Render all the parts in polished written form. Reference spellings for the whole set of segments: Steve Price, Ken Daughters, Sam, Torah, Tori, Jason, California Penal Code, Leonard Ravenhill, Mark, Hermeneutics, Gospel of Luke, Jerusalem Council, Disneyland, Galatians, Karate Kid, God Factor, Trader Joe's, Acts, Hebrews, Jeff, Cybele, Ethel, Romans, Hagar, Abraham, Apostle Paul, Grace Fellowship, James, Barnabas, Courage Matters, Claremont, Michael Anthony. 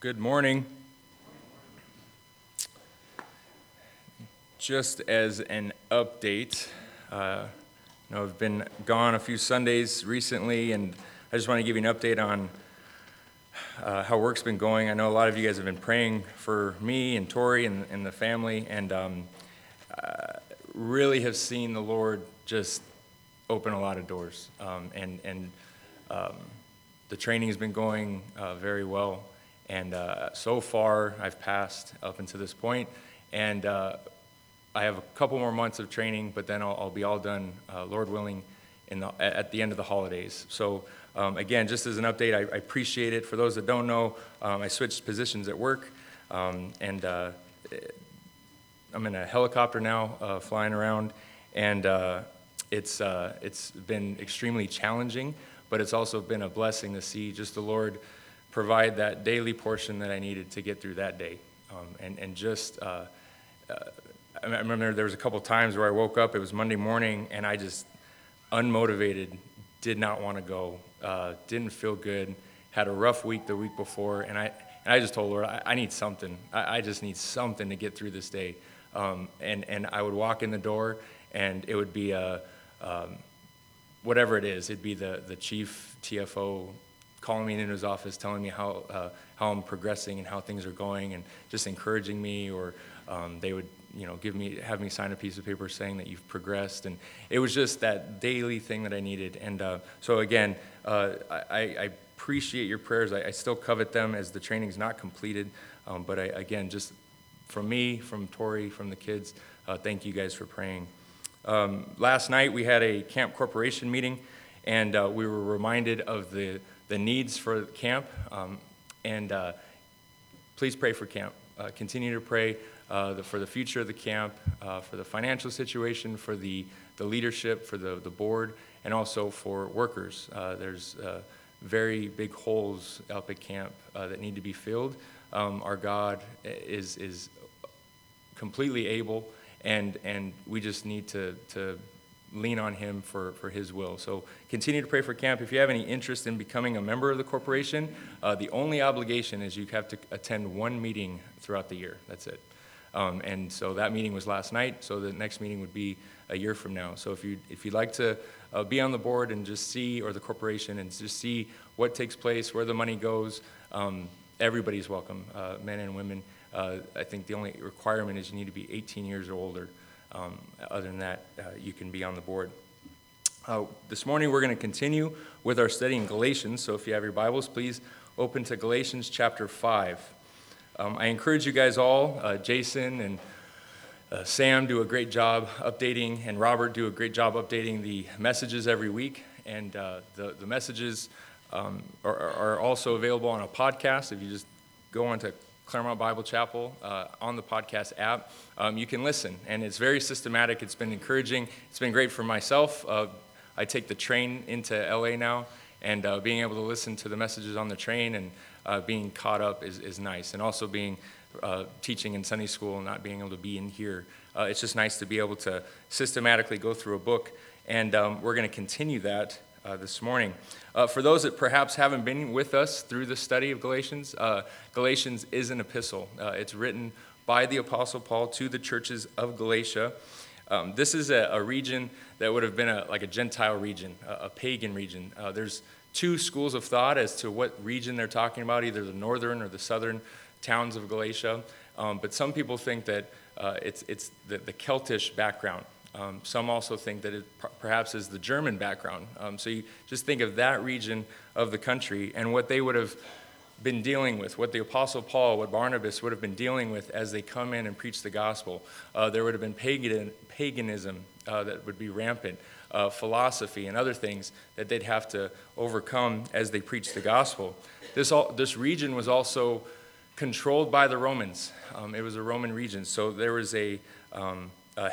Good morning. Just as an update, you know, I've been gone a few Sundays recently, and I just want to give you an update on how work's been going. I know a lot of you guys have been praying for me and Tori and the family, and really have seen the Lord just open a lot of doors. The training has been going very well. And so far, I've passed up until this point, and I have a couple more months of training, but then I'll be all done, Lord willing, at the end of the holidays. So again, just as an update, I appreciate it. For those that don't know, I switched positions at work, and I'm in a helicopter now, flying around, and it's been extremely challenging, but it's also been a blessing to see just the Lord provide that daily portion that I needed to get through that day. I remember there was a couple times where I woke up, it was Monday morning, and I just, unmotivated, did not want to go, didn't feel good, had a rough week the week before, and I just told Lord, I need something. I just need something to get through this day. And I would walk in the door, and it would be whatever it is, it'd be the chief TFO calling me into his office, telling me how I'm progressing and how things are going, and just encouraging me, or they would, you know, have me sign a piece of paper saying that you've progressed, and it was just that daily thing that I needed. And so again, I appreciate your prayers. I still covet them as the training's not completed, but again, just from me, from Tori, from the kids, thank you guys for praying. Last night we had a camp corporation meeting, and we were reminded of the needs for camp, and please pray for camp. Continue to pray for the future of the camp, for the financial situation, for the leadership, for the board, and also for workers. There's very big holes up at camp that need to be filled. Our God is completely able, and we just need to lean on him for his will. So continue to pray for camp. If you have any interest in becoming a member of the corporation, the only obligation is you have to attend one meeting throughout the year. That's it. And so that meeting was last night, so the next meeting would be a year from now. So if you'd like to be on the board and just see, or the corporation, and just see what takes place, where the money goes, everybody's welcome, men and women. I think the only requirement is you need to be 18 years or older. Other than that, you can be on the board. This morning we're going to continue with our study in Galatians, so if you have your Bibles, please open to Galatians chapter 5. I encourage you guys all, Jason and Sam do a great job updating, and Robert do a great job updating the messages every week, and the messages are also available on a podcast. If you just go on to Claremont Bible Chapel, on the podcast app, you can listen, and it's very systematic. It's been encouraging. It's been great for myself. I take the train into LA now, and being able to listen to the messages on the train and being caught up is nice, and also being teaching in Sunday school and not being able to be in here. It's just nice to be able to systematically go through a book, and we're going to continue that this morning. For those that perhaps haven't been with us through the study of Galatians, Galatians is an epistle. It's written by the Apostle Paul to the churches of Galatia. This is a region that would have been like a Gentile region, a pagan region. There's two schools of thought as to what region they're talking about, either the northern or the southern towns of Galatia. But some people think that it's the Celtish background. Some also think that it perhaps is the German background. So you just think of that region of the country and what they would have been dealing with, what the Apostle Paul, what Barnabas would have been dealing with as they come in and preach the gospel. There would have been paganism that would be rampant, philosophy and other things that they'd have to overcome as they preached the gospel. This region was also controlled by the Romans. It was a Roman region, so there was a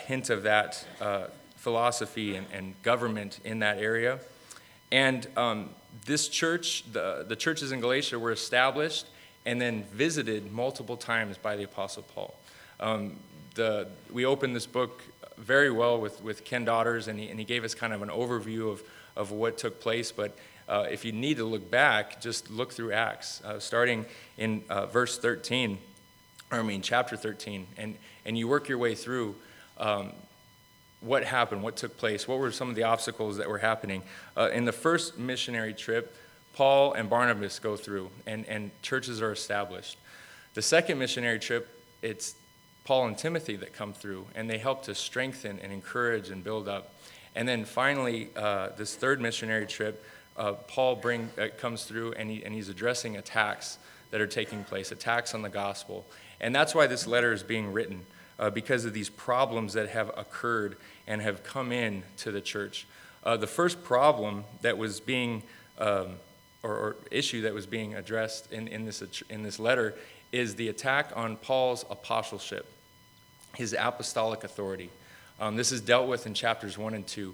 hint of that philosophy and government in that area. And this church, the churches in Galatia were established and then visited multiple times by the Apostle Paul. We opened this book very well with Ken Daughters, and he gave us kind of an overview of what took place, but If you need to look back, just look through Acts, starting in verse 13, or I mean chapter 13, and you work your way through what happened, what took place, what were some of the obstacles that were happening. In the first missionary trip, Paul and Barnabas go through, and churches are established. The second missionary trip, it's Paul and Timothy that come through, and they help to strengthen and encourage and build up. And then finally, this third missionary trip, Paul comes through, and he's addressing attacks that are taking place, attacks on the gospel. And that's why this letter is being written, because of these problems that have occurred and have come in to the church. The first problem that was being or issue that was being addressed in this letter is the attack on Paul's apostleship, his apostolic authority. This is dealt with in chapters 1 and 2,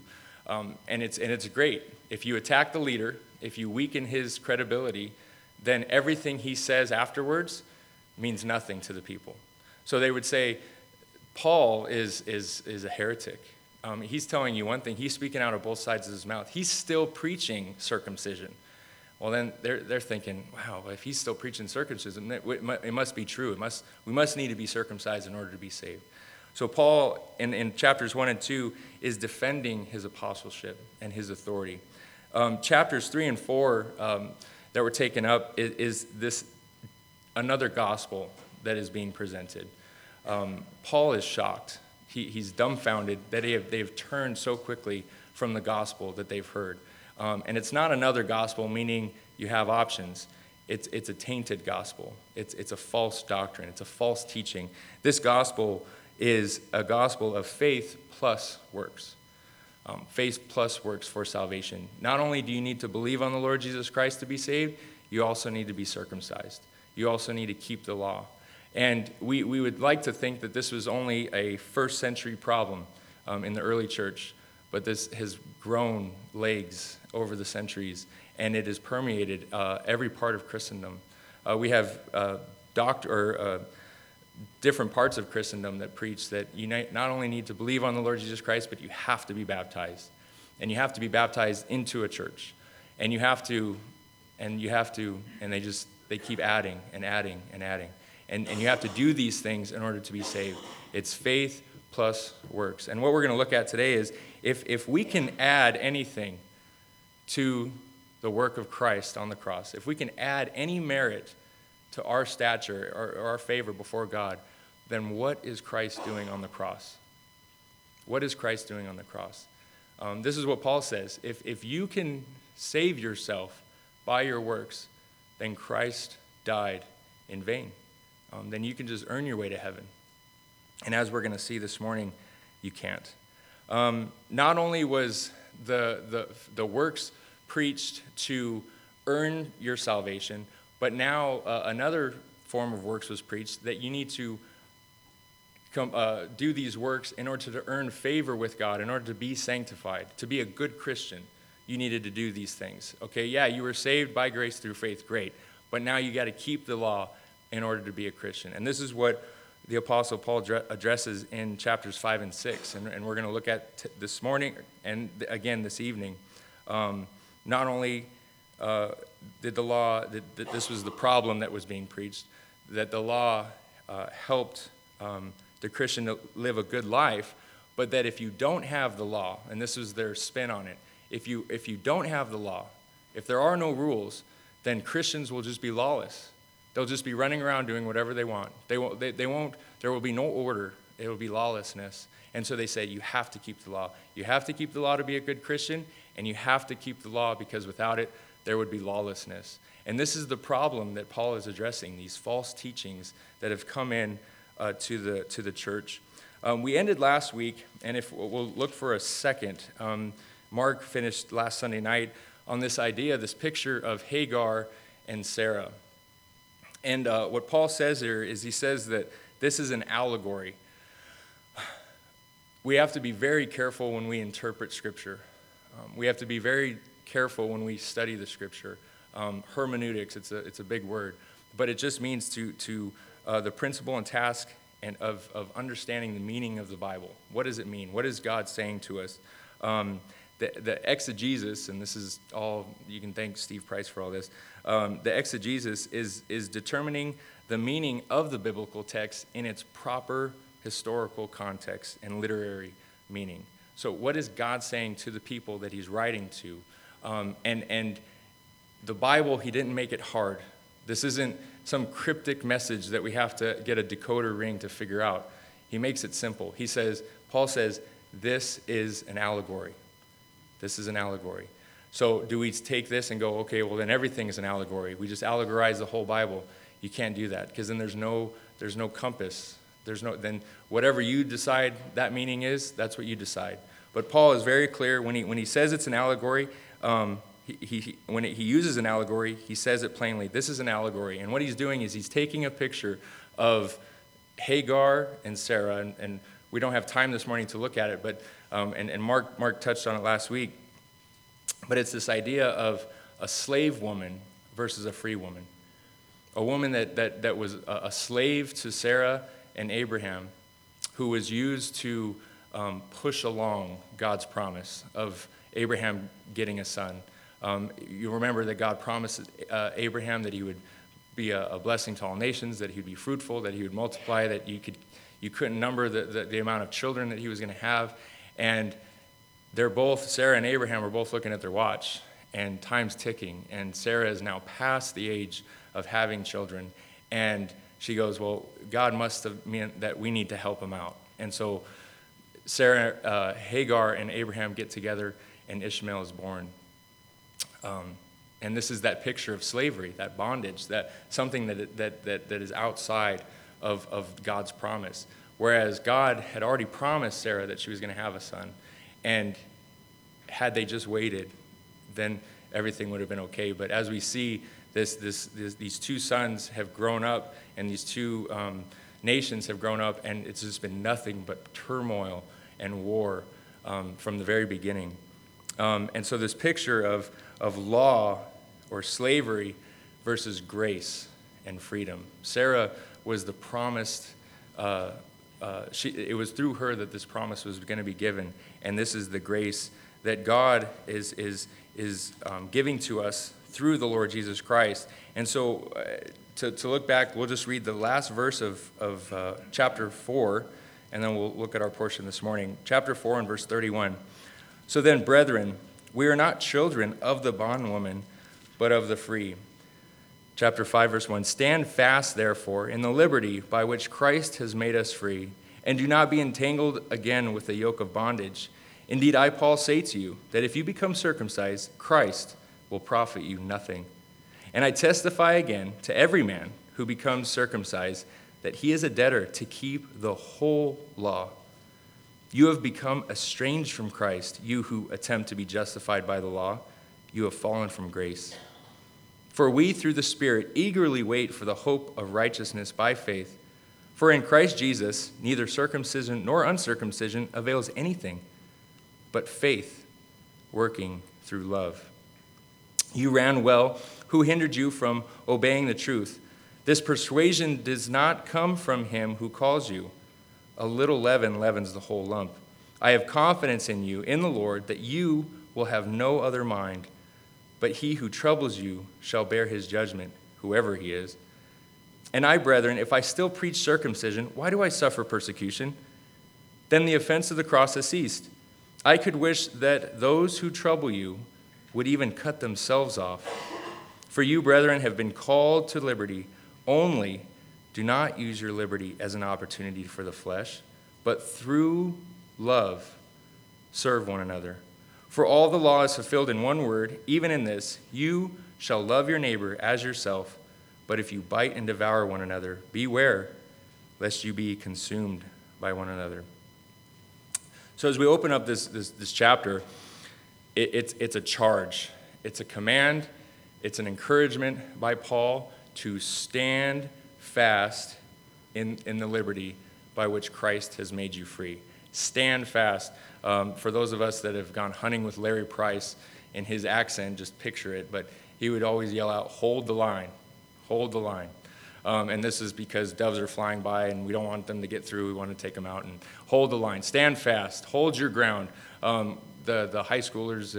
and it's great. If you attack the leader, if you weaken his credibility, then everything he says afterwards means nothing to the people. So they would say, Paul is a heretic. He's telling you one thing. He's speaking out of both sides of his mouth. He's still preaching circumcision. Well, then they're thinking, wow, if he's still preaching circumcision, it must be true. We must need to be circumcised in order to be saved. So Paul, in chapters 1 and 2, is defending his apostleship and his authority. Chapters 3 and 4 that were taken up is this another gospel that is being presented. Paul is shocked. He's dumbfounded that they've turned so quickly from the gospel that they've heard. And it's not another gospel, meaning you have options. It's a tainted gospel. It's a false doctrine. It's a false teaching. This gospel is a gospel of faith plus works. Faith plus works for salvation. Not only do you need to believe on the Lord Jesus Christ to be saved, you also need to be circumcised. You also need to keep the law. And we would like to think that this was only a first century problem in the early church, but this has grown legs over the centuries, and it has permeated every part of Christendom. We have different parts of Christendom that preach that you not only need to believe on the Lord Jesus Christ, but you have to be baptized, and you have to be baptized into a church, and you have to, and they keep adding and adding and adding, and you have to do these things in order to be saved. It's faith plus works. And what we're going to look at today is if we can add anything to the work of Christ on the cross, if we can add any merit to our stature or our favor before God, then what is Christ doing on the cross? What is Christ doing on the cross? This is what Paul says. If you can save yourself by your works, then Christ died in vain. Then you can just earn your way to heaven. And as we're going to see this morning, you can't. Not only was the works preached to earn your salvation, but now another form of works was preached, that you need to do these works in order to earn favor with God, in order to be sanctified, to be a good Christian. You needed to do these things. Okay, yeah, you were saved by grace through faith, great. But now you got to keep the law in order to be a Christian. And this is what the Apostle Paul addresses in chapters 5 and 6, and we're going to look at this morning and again this evening. Not only did the law, that this was the problem that was being preached, that the law helped the Christian to live a good life, but that if you don't have the law, and this was their spin on it, if you don't have the law, if there are no rules, then Christians will just be lawless. They'll just be running around doing whatever they want. There will be no order. It will be lawlessness. And so they say, you have to keep the law. You have to keep the law to be a good Christian, and you have to keep the law because without it, there would be lawlessness. And this is the problem that Paul is addressing, these false teachings that have come in to the church. We ended last week, and if we'll look for a second. Mark finished last Sunday night on this idea, this picture of Hagar and Sarah. And what Paul says here is he says that this is an allegory. We have to be very careful when we interpret Scripture. We have to be very careful when we study the Scripture. Hermeneutics, it's a big word, but it just means to the principle and task and of understanding the meaning of the Bible. What does it mean? What is God saying to us? the exegesis, and this is all, you can thank Steve Price for all this, the exegesis is determining the meaning of the biblical text in its proper historical context and literary meaning. So what is God saying to the people that he's writing to? And the Bible, he didn't make it hard. This isn't some cryptic message that we have to get a decoder ring to figure out. He makes it simple. He says, Paul says, this is an allegory. This is an allegory. So do we take this and go, okay, well, then everything is an allegory. We just allegorize the whole Bible. You can't do that, because then there's no compass. Then whatever you decide that meaning is, that's what you decide. But Paul is very clear when he says it's an allegory. When he uses an allegory, he says it plainly. This is an allegory, and what he's doing is he's taking a picture of Hagar and Sarah, and we don't have time this morning to look at it, but and Mark touched on it last week. But it's this idea of a slave woman versus a free woman, a woman that was a slave to Sarah and Abraham, who was used to push along God's promise of Abraham getting a son. You remember that God promised Abraham that he would be a blessing to all nations, that he would be fruitful, that he would multiply, that you couldn't number the amount of children that he was going to have. And they're both, Sarah and Abraham, are both looking at their watch, and time's ticking. And Sarah is now past the age of having children, and she goes, well, God must have meant that we need to help him out. And so Sarah, Hagar, and Abraham get together, and Ishmael is born. And this is that picture of slavery, that bondage, that something that is outside of God's promise. Whereas God had already promised Sarah that she was going to have a son. And had they just waited, then everything would have been okay. But as we see, these two sons have grown up, and these two nations have grown up, and it's just been nothing but turmoil and war from the very beginning. And so this picture of law or slavery versus grace and freedom. Sarah was the promised, it was through her that this promise was going to be given. And this is the grace that God is giving to us through the Lord Jesus Christ. And so to look back, we'll just read the last verse of chapter 4, and then we'll look at our portion this morning. Chapter 4 and verse 31. So then, brethren, we are not children of the bondwoman, but of the free. Chapter 5, verse 1, stand fast, therefore, in the liberty by which Christ has made us free, and do not be entangled again with the yoke of bondage. Indeed, I, Paul, say to you, that if you become circumcised, Christ will profit you nothing. And I testify again to every man who becomes circumcised, that he is a debtor to keep the whole law. You have become estranged from Christ, you who attempt to be justified by the law. You have fallen from grace. For we, through the Spirit, eagerly wait for the hope of righteousness by faith. For in Christ Jesus, neither circumcision nor uncircumcision avails anything, but faith working through love. You ran well. Who hindered you from obeying the truth? This persuasion does not come from him who calls you. A little leaven leavens the whole lump. I have confidence in you, in the Lord, that you will have no other mind, but he who troubles you shall bear his judgment, whoever he is. And I, brethren, if I still preach circumcision, why do I suffer persecution? Then the offense of the cross has ceased. I could wish that those who trouble you would even cut themselves off. For you, brethren, have been called to liberty. Only do not use your liberty as an opportunity for the flesh, but through love serve one another. For all the law is fulfilled in one word, even in this, you shall love your neighbor as yourself, but if you bite and devour one another, beware lest you be consumed by one another. So as we open up this chapter, it's a charge. It's a command. It's an encouragement by Paul to stand fast in the liberty by which Christ has made you free. Stand fast. For those of us that have gone hunting with Larry Price, in his accent, just picture it, but he would always yell out, hold the line, hold the line. And this is because doves are flying by and we don't want them to get through. We want to take them out and hold the line. Stand fast. Hold your ground. The high schoolers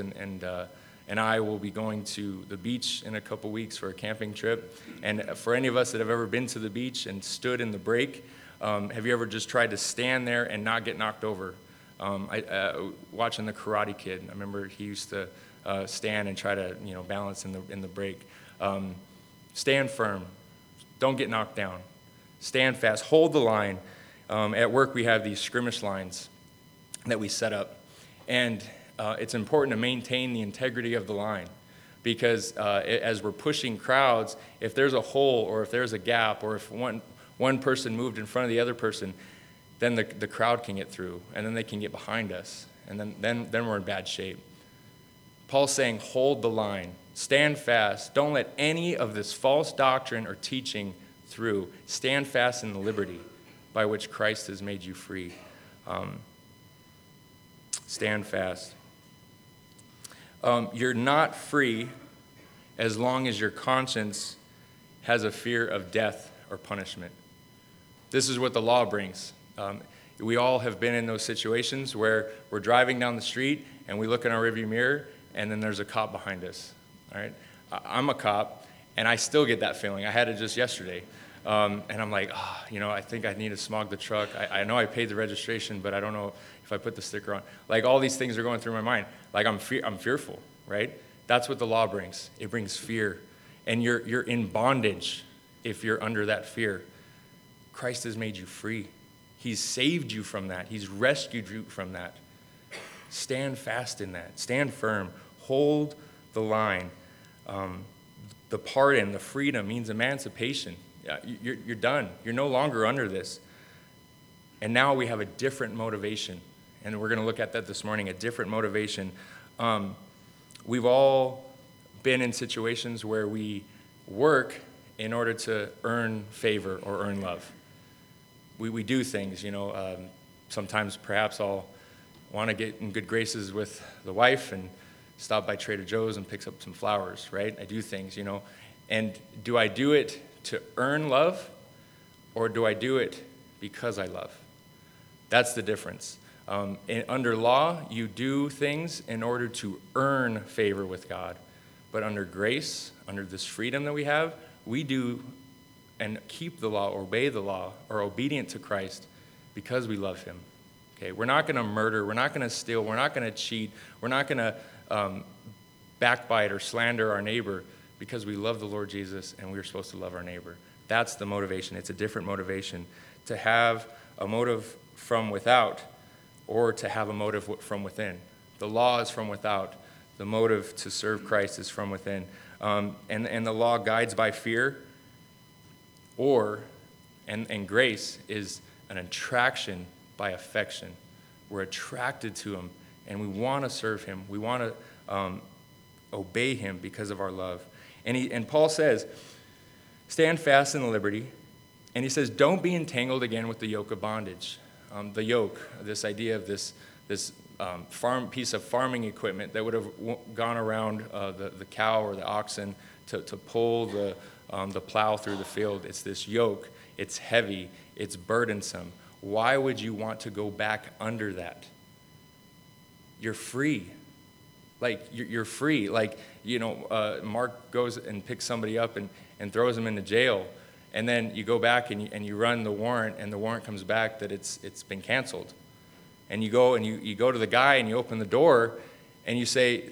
and I will be going to the beach in a couple weeks for a camping trip. And for any of us that have ever been to the beach and stood in the break, have you ever just tried to stand there and not get knocked over? Watching the Karate Kid, I remember he used to stand and try to balance in the break. Stand firm. Don't get knocked down. Stand fast. Hold the line. At work, we have these skirmish lines that we set up. And it's important to maintain the integrity of the line because as we're pushing crowds, if there's a hole or if there's a gap or if one person moved in front of the other person, then the crowd can get through and then they can get behind us. And then we're in bad shape. Paul's saying, hold the line. Stand fast. Don't let any of this false doctrine or teaching through. Stand fast in the liberty by which Christ has made you free. Stand fast. You're not free as long as your conscience has a fear of death or punishment. This is what the law brings. We all have been in those situations where we're driving down the street and we look in our rearview mirror and then there's a cop behind us. All right, I'm a cop, and I still get that feeling. I had it just yesterday, and I'm like, I think I need to smog the truck. I know I paid the registration, but I don't know if I put the sticker on. Like, all these things are going through my mind. Like, I'm fearful, right? That's what the law brings. It brings fear, and you're in bondage if you're under that fear. Christ has made you free. He's saved you from that. He's rescued you from that. Stand fast in that. Stand firm. Hold the line. The pardon, the freedom means emancipation. You're done. You're no longer under this. And now we have a different motivation. And we're going to look at that this morning, a different motivation. We've all been in situations where we work in order to earn favor or earn love. We do things, sometimes perhaps I'll want to get in good graces with the wife and stop by Trader Joe's and picks up some flowers, right? I do things, And do I do it to earn love or do I do it because I love? That's the difference. Under law, you do things in order to earn favor with God. But under grace, under this freedom that we have, we do and keep the law, obey the law, are obedient to Christ because we love him. Okay, we're not going to murder. We're not going to steal. We're not going to cheat. We're not going to backbite or slander our neighbor because we love the Lord Jesus and we're supposed to love our neighbor. That's the motivation. It's a different motivation. To have a motive from without or to have a motive from within. The law is from without. The motive to serve Christ is from within. And the law guides by fear and grace is an attraction by affection. We're attracted to him. And we want to serve him. We want to obey him because of our love. And Paul says, stand fast in the liberty. And he says, don't be entangled again with the yoke of bondage. The yoke, this idea of this piece of farming equipment that would have gone around the cow or the oxen to pull the plow through the field. It's this yoke. It's heavy. It's burdensome. Why would you want to go back under that? You're free. You're free. Mark goes and picks somebody up and throws him into jail. And then you go back and you run the warrant, and the warrant comes back that it's been canceled. And you go and you go to the guy and you open the door and you say,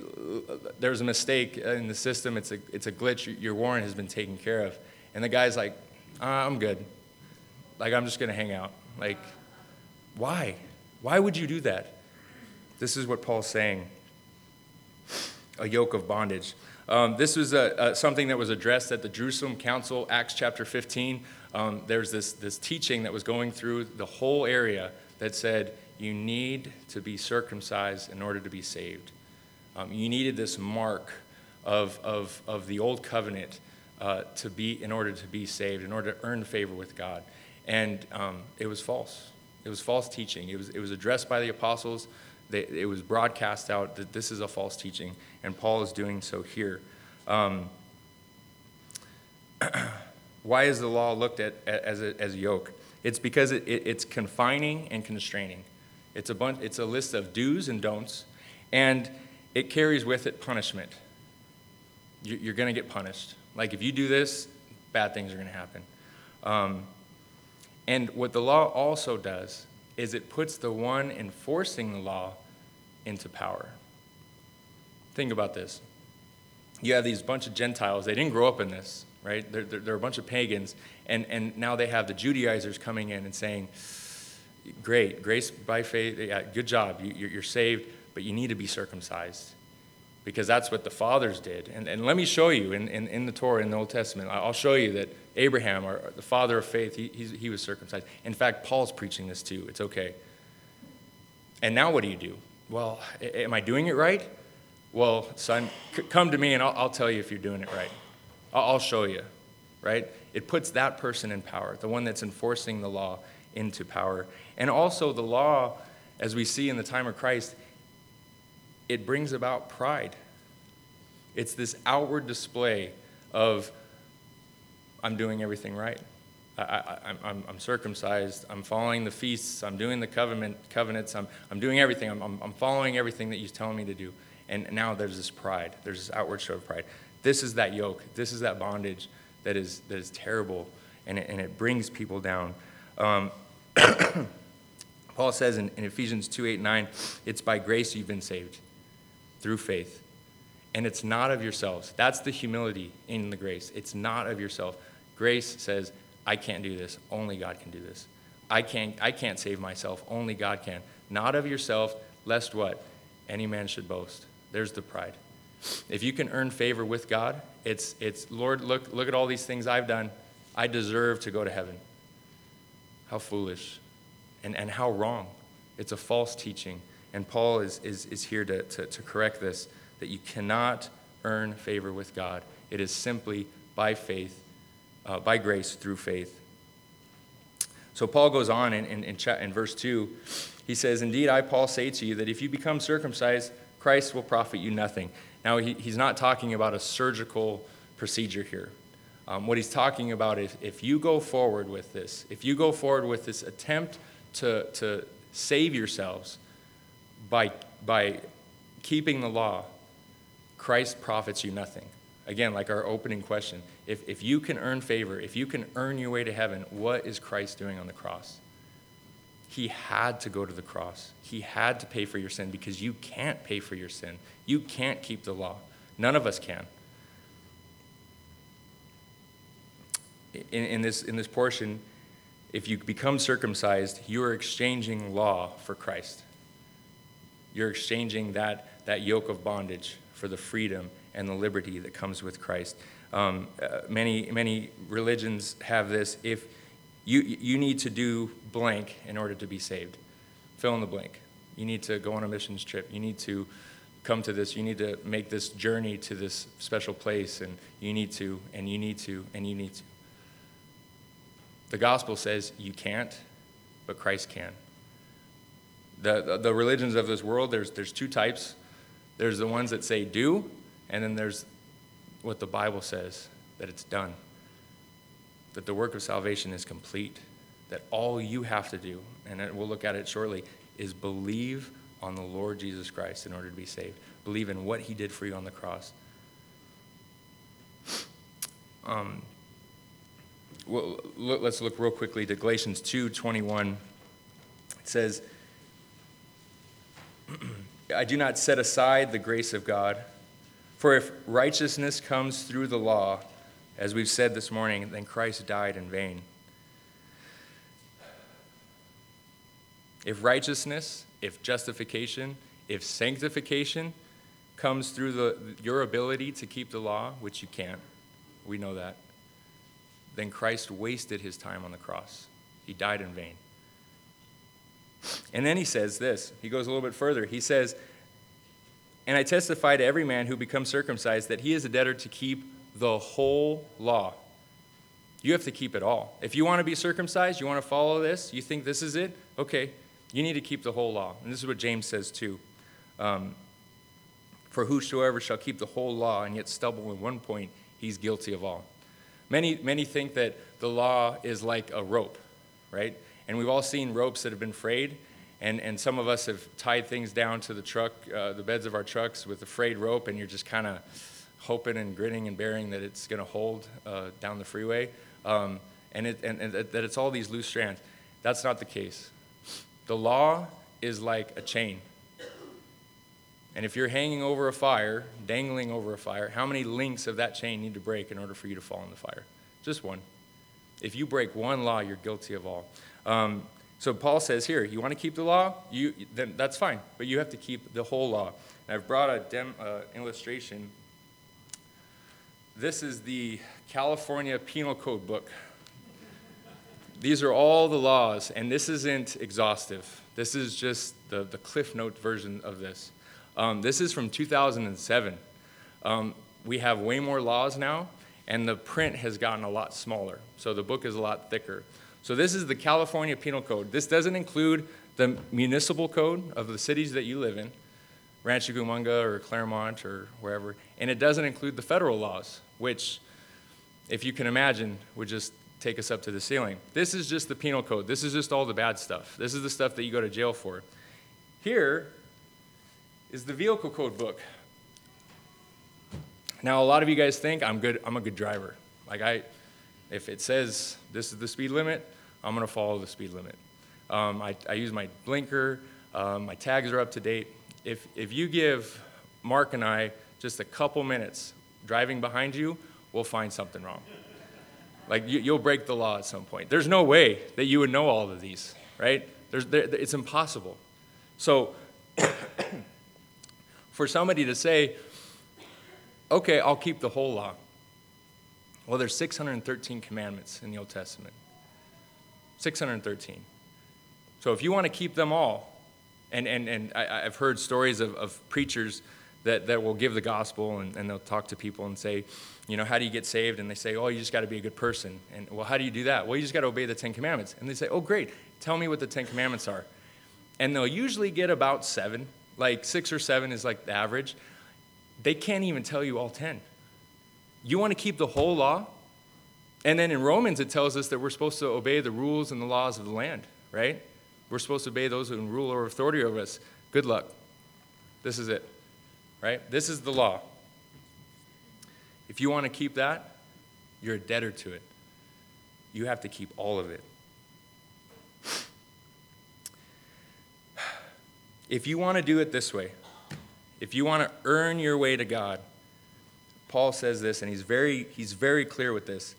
there's a mistake in the system. It's a glitch. Your warrant has been taken care of. And the guy's like, I'm good. I'm just going to hang out. Why? Why would you do that? This is what Paul's saying, a yoke of bondage. This was something that was addressed at the Jerusalem Council, Acts chapter 15. There's this teaching that was going through the whole area that said you need to be circumcised in order to be saved. You needed this mark of the old covenant to be in order to be saved, in order to earn favor with God. And it was false. It was false teaching. It was addressed by the apostles. It was broadcast out that this is a false teaching, and Paul is doing so here. Why is the law looked at as a yoke? It's because it's confining and constraining. It's a list of do's and don'ts, and it carries with it punishment. You're going to get punished. Like, if you do this, bad things are going to happen. And what the law also does is it puts the one enforcing the law into power. Think about this. You have these bunch of Gentiles. They didn't grow up in this, right? They're a bunch of pagans, and now they have the Judaizers coming in and saying, great, grace by faith, yeah, good job, you're saved, but you need to be circumcised because that's what the fathers did. And let me show you in the Torah, in the Old Testament, I'll show you that Abraham, or the father of faith, he was circumcised. In fact, Paul's preaching this too. It's okay. And now what do you do? Well, am I doing it right? Well, son, come to me and I'll tell you if you're doing it right. I'll show you, right? It puts that person in power, the one that's enforcing the law into power. And also the law, as we see in the time of Christ, it brings about pride. It's this outward display of, I'm doing everything right. I'm circumcised. I'm following the feasts. I'm doing the covenants. I'm doing everything. I'm following everything that you tell me to do. And now there's this pride. There's this outward show of pride. This is that yoke. This is that bondage that is terrible, and it brings people down. Paul says in Ephesians 2:8-9, it's by grace you've been saved through faith. And it's not of yourselves. That's the humility in the grace. It's not of yourself. Grace says, I can't do this. Only God can do this. I can't save myself. Only God can. Not of yourself, lest what? Any man should boast. There's the pride. If you can earn favor with God, it's Lord, look at all these things I've done. I deserve to go to heaven. How foolish and how wrong. It's a false teaching. And Paul is here to correct this, that you cannot earn favor with God. It is simply by faith, by grace through faith. So Paul goes on in verse 2. He says, indeed, I, Paul, say to you that if you become circumcised, Christ will profit you nothing. Now, he's not talking about a surgical procedure here. What he's talking about is if you go forward with this, attempt to save yourselves by keeping the law, Christ profits you nothing. Again, like our opening question, if you can earn favor, if you can earn your way to heaven, what is Christ doing on the cross? He had to go to the cross. He had to pay for your sin because you can't pay for your sin. You can't keep the law. None of us can. In this portion, if you become circumcised, you are exchanging law for Christ. You're exchanging that yoke of bondage for the freedom and the liberty that comes with Christ. Many religions have this. If you need to do blank in order to be saved. Fill in the blank. You need to go on a missions trip. You need to come to this. You need to make this journey to this special place, and you need to, and you need to, and you need to. The gospel says you can't, but Christ can. The religions of this world, there's two types. There's the ones that say do, and then there's what the Bible says, that it's done. That the work of salvation is complete, that all you have to do, and we'll look at it shortly, is believe on the Lord Jesus Christ in order to be saved. Believe in what he did for you on the cross. Well, let's look real quickly to Galatians 2:21. It says, I do not set aside the grace of God, for if righteousness comes through the law, as we've said this morning, then Christ died in vain. If righteousness, if justification, if sanctification comes through your ability to keep the law, which you can't, we know that, then Christ wasted his time on the cross. He died in vain. And then he says this. He goes a little bit further. He says, and I testify to every man who becomes circumcised that he is a debtor to keep the whole law. You have to keep it all. If you want to be circumcised, you want to follow this, you think this is it, okay, you need to keep the whole law. And this is what James says too. For whosoever shall keep the whole law and yet stumble in one point, he's guilty of all. Many think that the law is like a rope, right? And we've all seen ropes that have been frayed, and some of us have tied things down to the truck, the beds of our trucks with a frayed rope, and you're just kind of hoping and grinning and bearing that it's going to hold down the freeway, and that it's all these loose strands. That's not the case. The law is like a chain. And if you're hanging over a fire, dangling over a fire, how many links of that chain need to break in order for you to fall in the fire? Just one. If you break one law, you're guilty of all. So Paul says here, you want to keep the law? Then that's fine, but you have to keep the whole law. And I've brought a illustration. This is the California Penal Code book. These are all the laws, and this isn't exhaustive. This is just the Cliff Note version of this. This is from 2007. We have way more laws now, and the print has gotten a lot smaller, so the book is a lot thicker. So this is the California Penal Code. This doesn't include the municipal code of the cities that you live in, Rancho Cucamonga or Claremont or wherever, and it doesn't include the federal laws, which, if you can imagine, would just take us up to the ceiling. This is just the penal code. This is just all the bad stuff. This is the stuff that you go to jail for. Here is the vehicle code book. Now, a lot of you guys think I'm a good driver. Like if it says this is the speed limit, I'm gonna follow the speed limit. I use my blinker, my tags are up to date. If you give Mark and I just a couple minutes driving behind you, we'll find something wrong. Like you'll break the law at some point. There's no way that you would know all of these, right? It's impossible. So for somebody to say, okay, I'll keep the whole law. Well, there's 613 commandments in the Old Testament. 613. So if you want to keep them all, and I've heard stories of preachers that will give the gospel, and they'll talk to people and say, you know, how do you get saved? And they say, oh, you just got to be a good person. And, well, how do you do that? Well, you just got to obey the Ten Commandments. And they say, oh, great, tell me what the Ten Commandments are. And they'll usually get about 7. Like 6 or 7 is like the average. They can't even tell you all 10. You want to keep the whole law? And then in Romans, it tells us that we're supposed to obey the rules and the laws of the land, right? We're supposed to obey those who rule or authority over us. Good luck. This is it, right? This is the law. If you want to keep that, you're a debtor to it. You have to keep all of it. If you want to do it this way, if you want to earn your way to God, Paul says this, and he's very clear with this.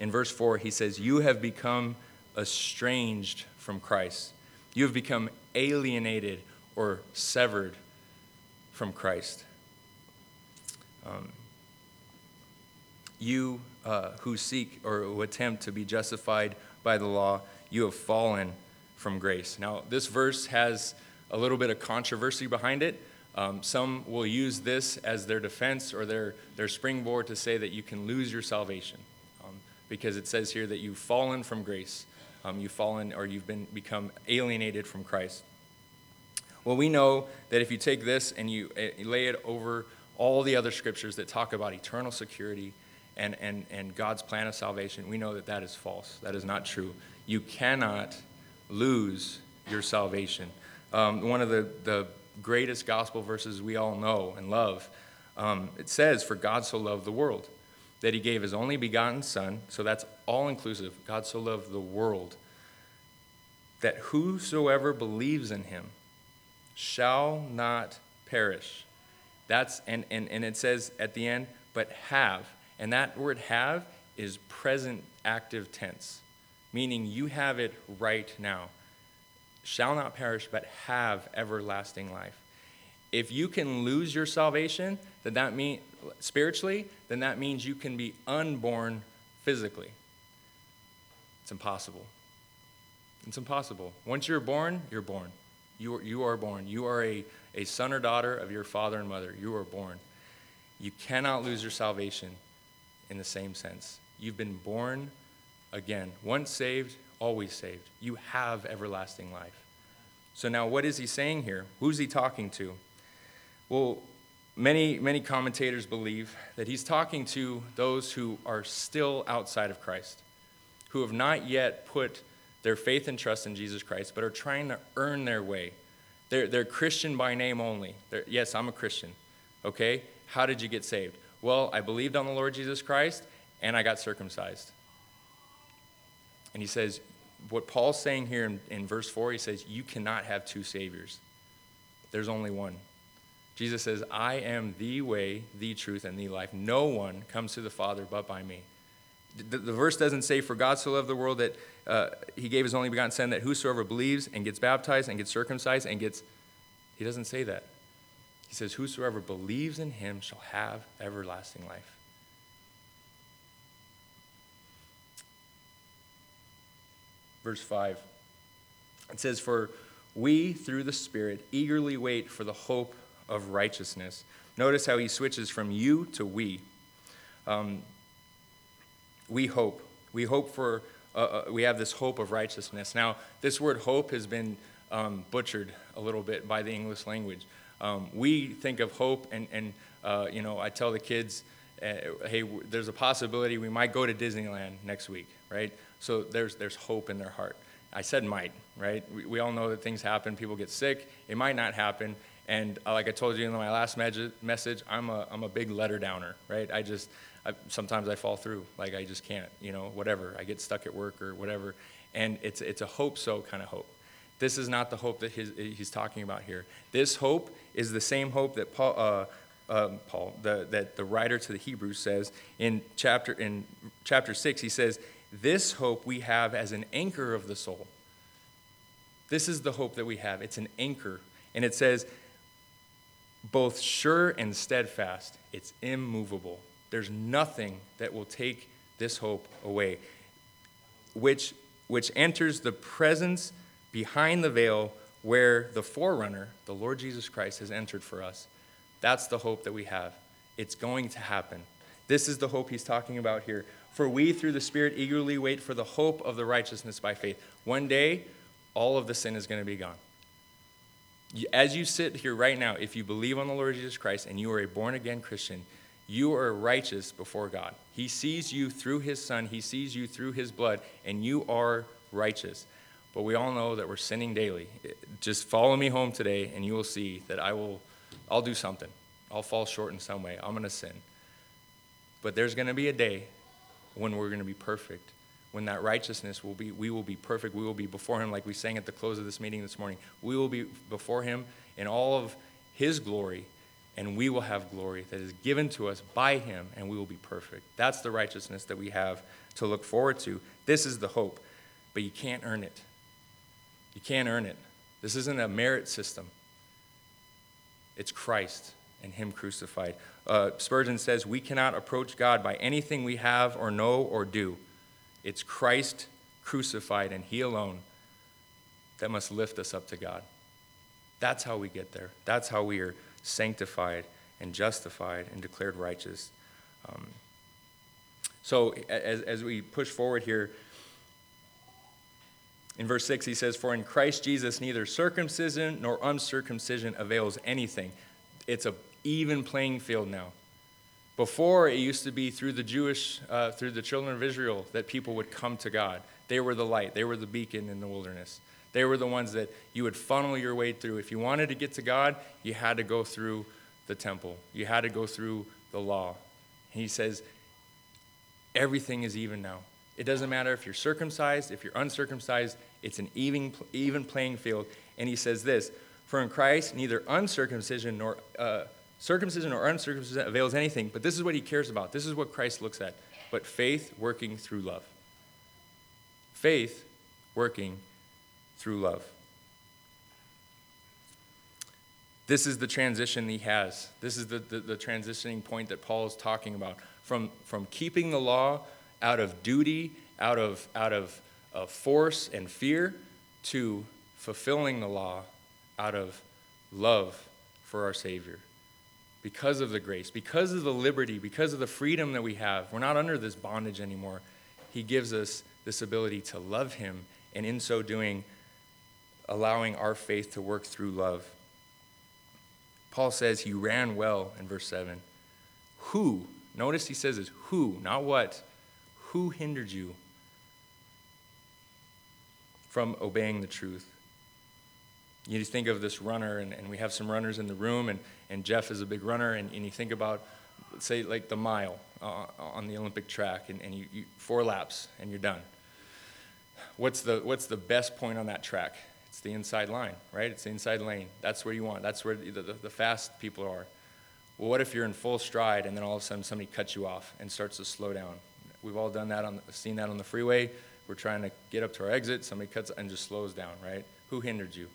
In verse 4, he says, you have become estranged from Christ. You have become alienated or severed from Christ. You who seek or who attempt to be justified by the law, you have fallen from grace. Now, this verse has a little bit of controversy behind it. Some will use this as their defense or their springboard to say that you can lose your salvation, because it says here that you've fallen from grace. You've fallen, or you've become alienated from Christ. Well, we know that if you take this and you lay it over all the other scriptures that talk about eternal security and God's plan of salvation, we know that that is false. That is not true. You cannot lose your salvation. One of the greatest gospel verses we all know and love, it says, for God so loved the world, that he gave his only begotten son, so that's all-inclusive. God so loved the world, that whosoever believes in him shall not perish. And it says at the end, but have. And that word have is present active tense, meaning you have it right now. Shall not perish, but have everlasting life. If you can lose your salvation, then that mean spiritually, then that means you can be unborn physically. It's impossible. It's impossible. Once you're born, you're born. You are born. You are a son or daughter of your father and mother. You are born. You cannot lose your salvation in the same sense. You've been born again. Once saved, always saved. You have everlasting life. So now what is he saying here? Who's he talking to? Well, Many commentators believe that he's talking to those who are still outside of Christ, who have not yet put their faith and trust in Jesus Christ, but are trying to earn their way. They're Christian by name only. Yes, I'm a Christian. Okay, how did you get saved? Well, I believed on the Lord Jesus Christ, and I got circumcised. And he says, what Paul's saying here in verse 4, he says, you cannot have two saviors. There's only one. Jesus says, I am the way, the truth, and the life. No one comes to the Father but by me. The verse doesn't say, for God so loved the world that he gave his only begotten son, that whosoever believes and gets baptized and gets circumcised and gets... He doesn't say that. He says, whosoever believes in him shall have everlasting life. Verse 5. It says, for we, through the Spirit, eagerly wait for the hope of righteousness. Notice how he switches from you to we. We hope. We hope for, we have this hope of righteousness. Now, this word hope has been butchered a little bit by the English language. We think of hope, and you know, I tell the kids, hey, there's a possibility we might go to Disneyland next week, right? So there's hope in their heart. I said might, right? We all know that things happen. People get sick. It might not happen. And like I told you in my last message, I'm a big letter downer, right? Sometimes I fall through, like I just can't, you know, whatever. I get stuck at work or whatever, and it's a hope so kind of hope. This is not the hope that he's talking about here. This hope is the same hope that the writer to the Hebrews says in chapter 6. He says, "This hope we have as an anchor of the soul." This is the hope that we have. It's an anchor, and it says, both sure and steadfast, it's immovable. There's nothing that will take this hope away, which enters the presence behind the veil where the forerunner, the Lord Jesus Christ, has entered for us. That's the hope that we have. It's going to happen. This is the hope he's talking about here. For we, through the Spirit, eagerly wait for the hope of the righteousness by faith. One day, all of the sin is going to be gone. As you sit here right now, if you believe on the Lord Jesus Christ and you are a born-again Christian, you are righteous before God. He sees you through his Son. He sees you through his blood, and you are righteous. But we all know that we're sinning daily. Just follow me home today, and you will see that I'll do something. I'll fall short in some way. I'm going to sin. But there's going to be a day when we're going to be perfect, when that righteousness will be, we will be perfect, we will be before him, like we sang at the close of this meeting this morning. We will be before him in all of his glory, and we will have glory that is given to us by him, and we will be perfect. That's the righteousness that we have to look forward to. This is the hope, but you can't earn it. You can't earn it. This isn't a merit system. It's Christ and him crucified. Spurgeon says, we cannot approach God by anything we have or know or do. It's Christ crucified and he alone that must lift us up to God. That's how we get there. That's how we are sanctified and justified and declared righteous. So as we push forward here, in verse 6 he says, for in Christ Jesus neither circumcision nor uncircumcision avails anything. It's an even playing field now. Before, it used to be through the Jewish, through the children of Israel that people would come to God. They were the light. They were the beacon in the wilderness. They were the ones that you would funnel your way through. If you wanted to get to God, you had to go through the temple. You had to go through the law. And he says, everything is even now. It doesn't matter if you're circumcised, if you're uncircumcised. It's an even playing field. And he says this, for in Christ, neither uncircumcision nor circumcision or uncircumcision avails anything, but this is what he cares about. This is what Christ looks at. But faith working through love. Faith working through love. This is the transition he has. This is the transitioning point that Paul is talking about. From keeping the law out of duty, out of force and fear, to fulfilling the law out of love for our Savior. Because of the grace, because of the liberty, because of the freedom that we have, we're not under this bondage anymore. He gives us this ability to love him, and in so doing, allowing our faith to work through love. Paul says he ran well in verse 7. Who, notice he says it's who, not what, who hindered you from obeying the truth? You just think of this runner, and we have some runners in the room, and Jeff is a big runner, and you think about, say, like the mile on the Olympic track, and you 4 laps, and you're done. What's the best point on that track? It's the inside line, right? It's the inside lane. That's where you want. That's where the fast people are. Well, what if you're in full stride, and then all of a sudden somebody cuts you off and starts to slow down? We've all done that, seen that on the freeway. We're trying to get up to our exit. Somebody cuts and just slows down, right? Who hindered you?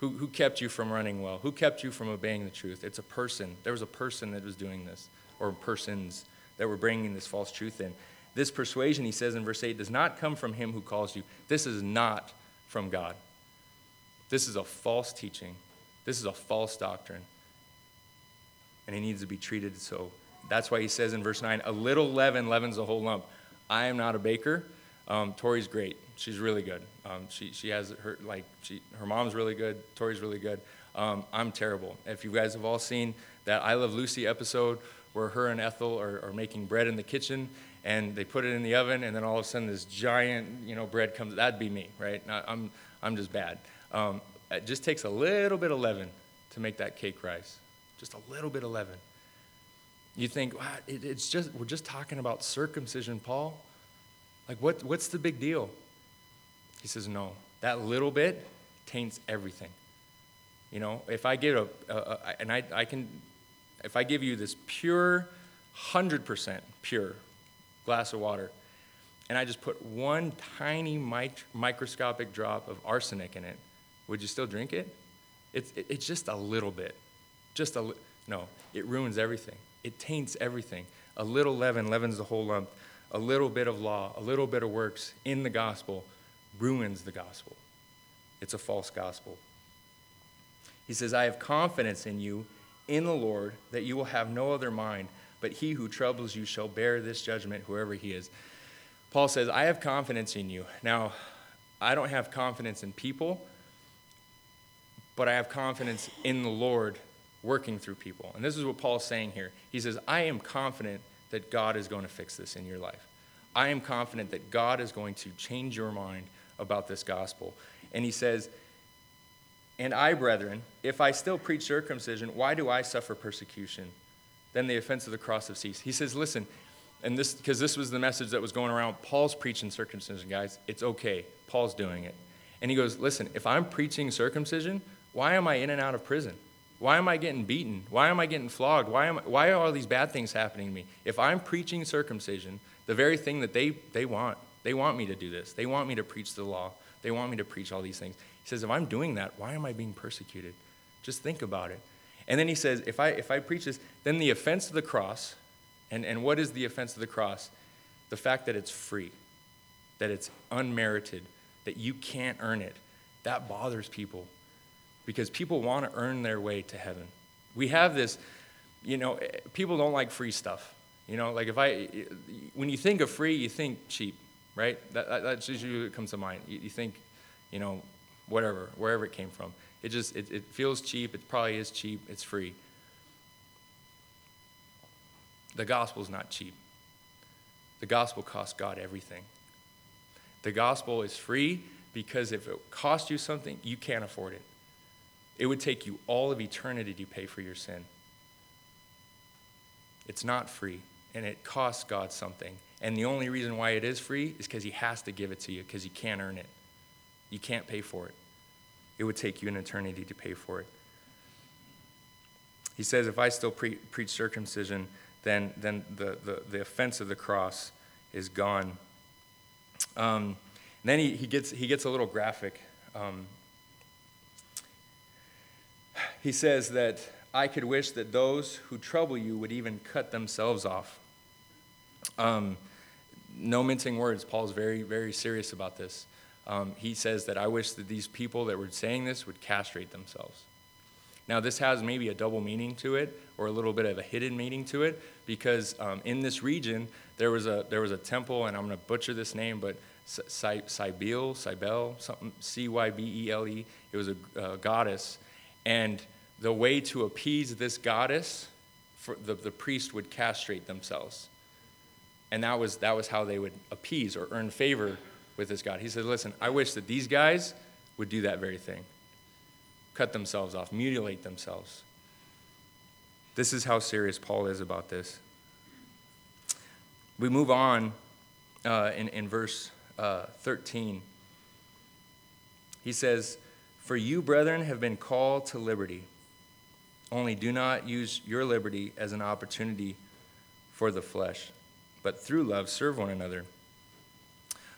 Who kept you from running well? Who kept you from obeying the truth? It's a person. There was a person that was doing this, or persons that were bringing this false truth in. This persuasion, he says in verse 8, does not come from him who calls you. This is not from God. This is a false teaching. This is a false doctrine. And it needs to be treated so. That's why he says in verse 9, a little leaven leavens the whole lump. I am not a baker. Tori's great. She's really good. She has her, like, her mom's really good. Tori's really good. I'm terrible. If you guys have all seen that I Love Lucy episode where her and Ethel are making bread in the kitchen, and they put it in the oven, and then all of a sudden this giant, bread comes. That'd be me, right? I'm just bad. It just takes a little bit of leaven to make that cake rise. Just a little bit of leaven. You think, wow, we're just talking about circumcision, Paul. Like, what's the big deal? He says, no, that little bit taints everything. If I give if I give you this pure, 100% pure glass of water, and I just put one tiny microscopic drop of arsenic in it, would you still drink it? It's just a little bit. No, it ruins everything. It taints everything. A little leaven leavens the whole lump. A little bit of law, a little bit of works in the gospel ruins the gospel. It's a false gospel. He says, I have confidence in you, in the Lord, that you will have no other mind, but he who troubles you shall bear this judgment, whoever he is. Paul says, I have confidence in you. Now, I don't have confidence in people, but I have confidence in the Lord working through people. And this is what Paul's saying here. He says, I am confident that God is going to fix this in your life. I am confident that God is going to change your mind about this gospel. And he says, and I, brethren, if I still preach circumcision, why do I suffer persecution? Then the offense of the cross have ceased. He says, listen, and this, because this was the message that was going around, Paul's preaching circumcision, guys. It's okay. Paul's doing it. And he goes, listen, if I'm preaching circumcision, why am I in and out of prison? Why am I getting beaten? Why am I getting flogged? Why are all these bad things happening to me? If I'm preaching circumcision, the very thing that they want me to do this. They want me to preach the law. They want me to preach all these things. He says, if I'm doing that, why am I being persecuted? Just think about it. And then he says, if I preach this, then the offense of the cross, and what is the offense of the cross? The fact that it's free, that it's unmerited, that you can't earn it. That bothers people. Because people want to earn their way to heaven. We have this, people don't like free stuff. Like when you think of free, you think cheap, right? That's usually what comes to mind. You think, whatever, wherever it came from. It feels cheap. It probably is cheap. It's free. The gospel's not cheap. The gospel costs God everything. The gospel is free because if it costs you something, you can't afford it. It would take you all of eternity to pay for your sin. It's not free, and it costs God something. And the only reason why it is free is because he has to give it to you, because you can't earn it. You can't pay for it. It would take you an eternity to pay for it. He says, if I still preach circumcision, then the offense of the cross is gone. Then he gets a little graphic. He says that I could wish that those who trouble you would even cut themselves off. No mincing words. Paul's very, very serious about this. He says that I wish that these people that were saying this would castrate themselves. Now, this has maybe a double meaning to it, or a little bit of a hidden meaning to it, because in this region there was a temple, and I'm going to butcher this name, but Cybele, something, C-Y-B-E-L-E. It was a goddess. And the way to appease this goddess, the priest would castrate themselves. And that was how they would appease or earn favor with this god. He said, listen, I wish that these guys would do that very thing. Cut themselves off, mutilate themselves. This is how serious Paul is about this. We move on in verse 13. He says, for you, brethren, have been called to liberty. Only do not use your liberty as an opportunity for the flesh, but through love serve one another.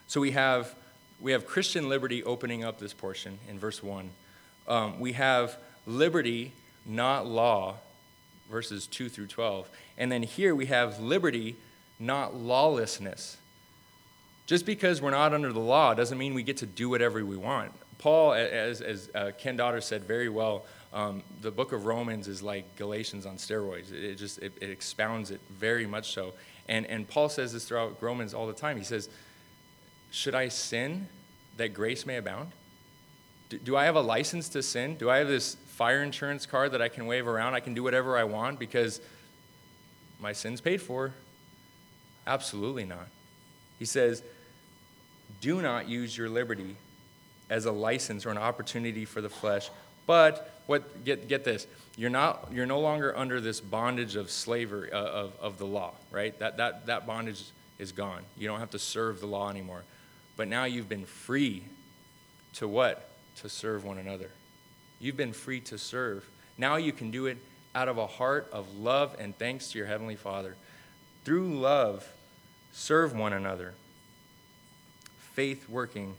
So we have Christian liberty opening up this portion in verse 1. We have liberty, not law, verses 2 through 12. And then here we have liberty, not lawlessness. Just because we're not under the law doesn't mean we get to do whatever we want. Paul, as Ken Daughters said very well, the book of Romans is like Galatians on steroids. It expounds it very much so. And Paul says this throughout Romans all the time. He says, should I sin that grace may abound? Do I have a license to sin? Do I have this fire insurance card that I can wave around? I can do whatever I want because my sin's paid for? Absolutely not. He says, do not use your liberty as a license or an opportunity for the flesh. But what? Get this. You're no longer under this bondage of slavery of the law, right? That bondage is gone. You don't have to serve the law anymore. But now you've been free to what? To serve one another. You've been free to serve. Now you can do it out of a heart of love and thanks to your Heavenly Father. Through love, serve one another. Faith working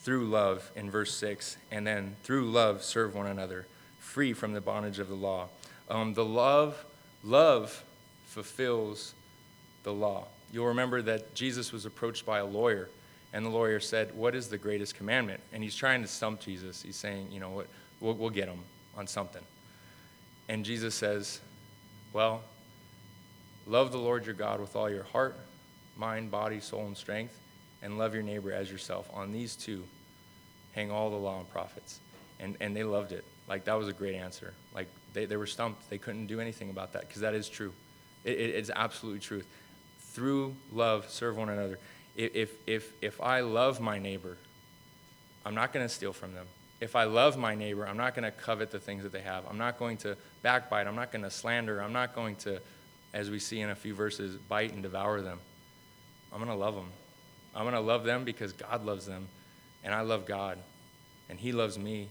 through love in verse 6, and then through love, serve one another, free from the bondage of the law. Love fulfills the law. You'll remember that Jesus was approached by a lawyer, and the lawyer said, what is the greatest commandment? And he's trying to stump Jesus. He's saying, you know what, we'll get him on something. And Jesus says, well, love the Lord your God with all your heart, mind, body, soul, and strength, and love your neighbor as yourself. On these two, hang all the law and prophets. And they loved it. Like, that was a great answer. Like, they were stumped. They couldn't do anything about that because that is true. It's absolutely truth. Through love, serve one another. If I love my neighbor, I'm not going to steal from them. If I love my neighbor, I'm not going to covet the things that they have. I'm not going to backbite. I'm not going to slander. I'm not going to, as we see in a few verses, bite and devour them. I'm going to love them. I'm going to love them because God loves them, and I love God, and He loves me,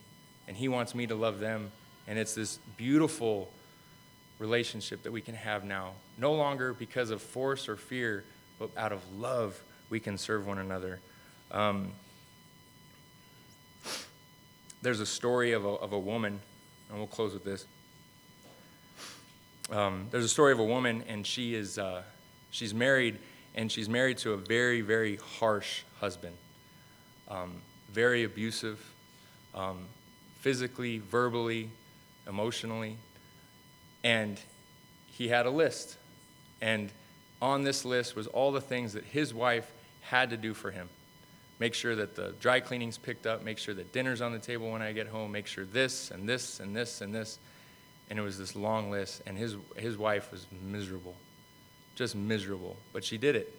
and He wants me to love them. And it's this beautiful relationship that we can have now. No longer because of force or fear, but out of love, we can serve one another. There's a story of a woman, and we'll close with this. There's a story of a woman, and she's married. And she's married to a very, very harsh husband, very abusive, physically, verbally, emotionally. And he had a list. And on this list was all the things that his wife had to do for him. Make sure that the dry cleaning's picked up, make sure that dinner's on the table when I get home, make sure this and this and this and this. And it was this long list. And his wife was miserable. Just miserable, but she did it.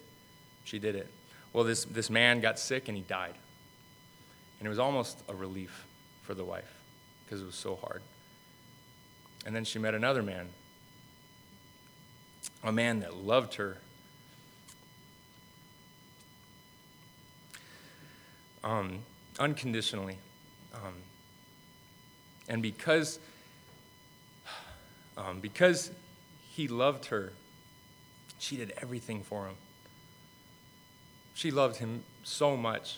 She did it. Well, this man got sick and he died. And it was almost a relief for the wife because it was so hard. And then she met another man, a man that loved her. Unconditionally. And because he loved her, she did everything for him. She loved him so much.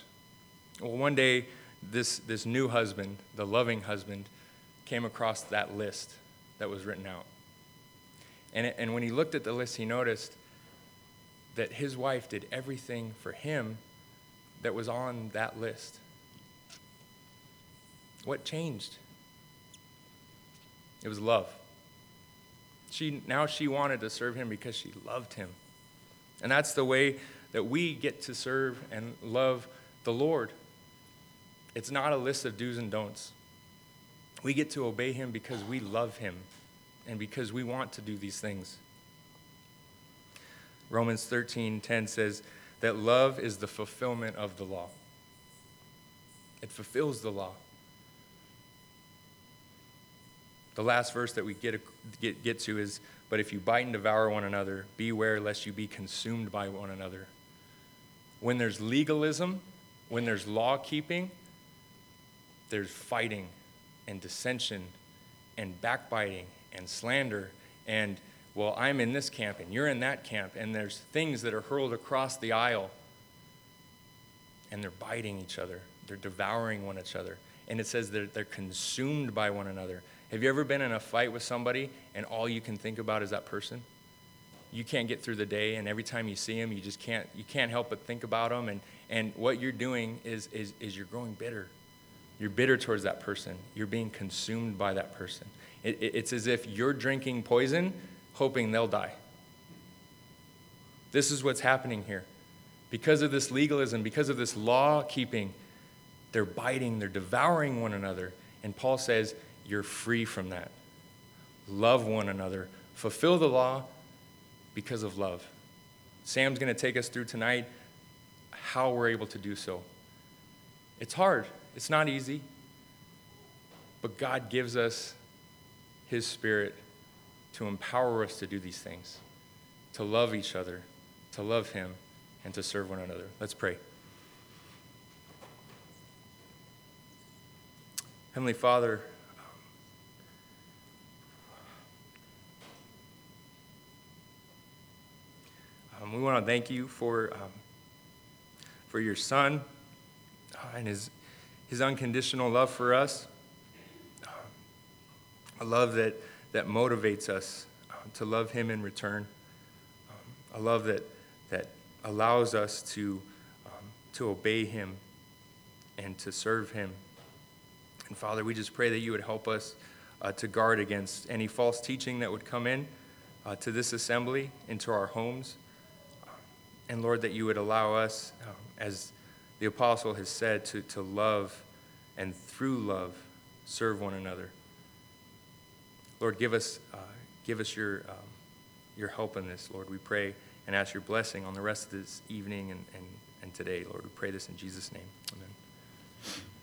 Well, one day, this new husband, the loving husband, came across that list that was written out. And when he looked at the list, he noticed that his wife did everything for him that was on that list. What changed? It was love. Now she wanted to serve him because she loved him. And that's the way that we get to serve and love the Lord. It's not a list of do's and don'ts. We get to obey him because we love him and because we want to do these things. Romans 13:10 says that love is the fulfillment of the law. It fulfills the law. The last verse that we get to is, but if you bite and devour one another, beware lest you be consumed by one another. When there's legalism, when there's law-keeping, there's fighting and dissension and backbiting and slander and, well, I'm in this camp and you're in that camp, and there's things that are hurled across the aisle, and they're biting each other. They're devouring one another. And it says that they're consumed by one another. Have you ever been in a fight with somebody and all you can think about is that person? You can't get through the day, and every time you see them, you just can't help but think about them. And what you're doing is you're growing bitter. You're bitter towards that person. You're being consumed by that person. It's as if you're drinking poison, hoping they'll die. This is what's happening here. Because of this legalism, because of this law-keeping, they're biting, they're devouring one another. And Paul says, you're free from that. Love one another. Fulfill the law because of love. Sam's going to take us through tonight how we're able to do so. It's hard. It's not easy. But God gives us his Spirit to empower us to do these things, to love each other, to love him, and to serve one another. Let's pray. Heavenly Father, we want to thank you for your Son and his unconditional love for us, a love that motivates us to love him in return, a love that allows us to obey him and to serve him. And Father, we just pray that you would help us to guard against any false teaching that would come in to this assembly, into our homes. And Lord, that you would allow us, as the apostle has said, to love and through love serve one another. Lord, give us your help in this, Lord. We pray and ask your blessing on the rest of this evening and today, Lord. We pray this in Jesus' name. Amen.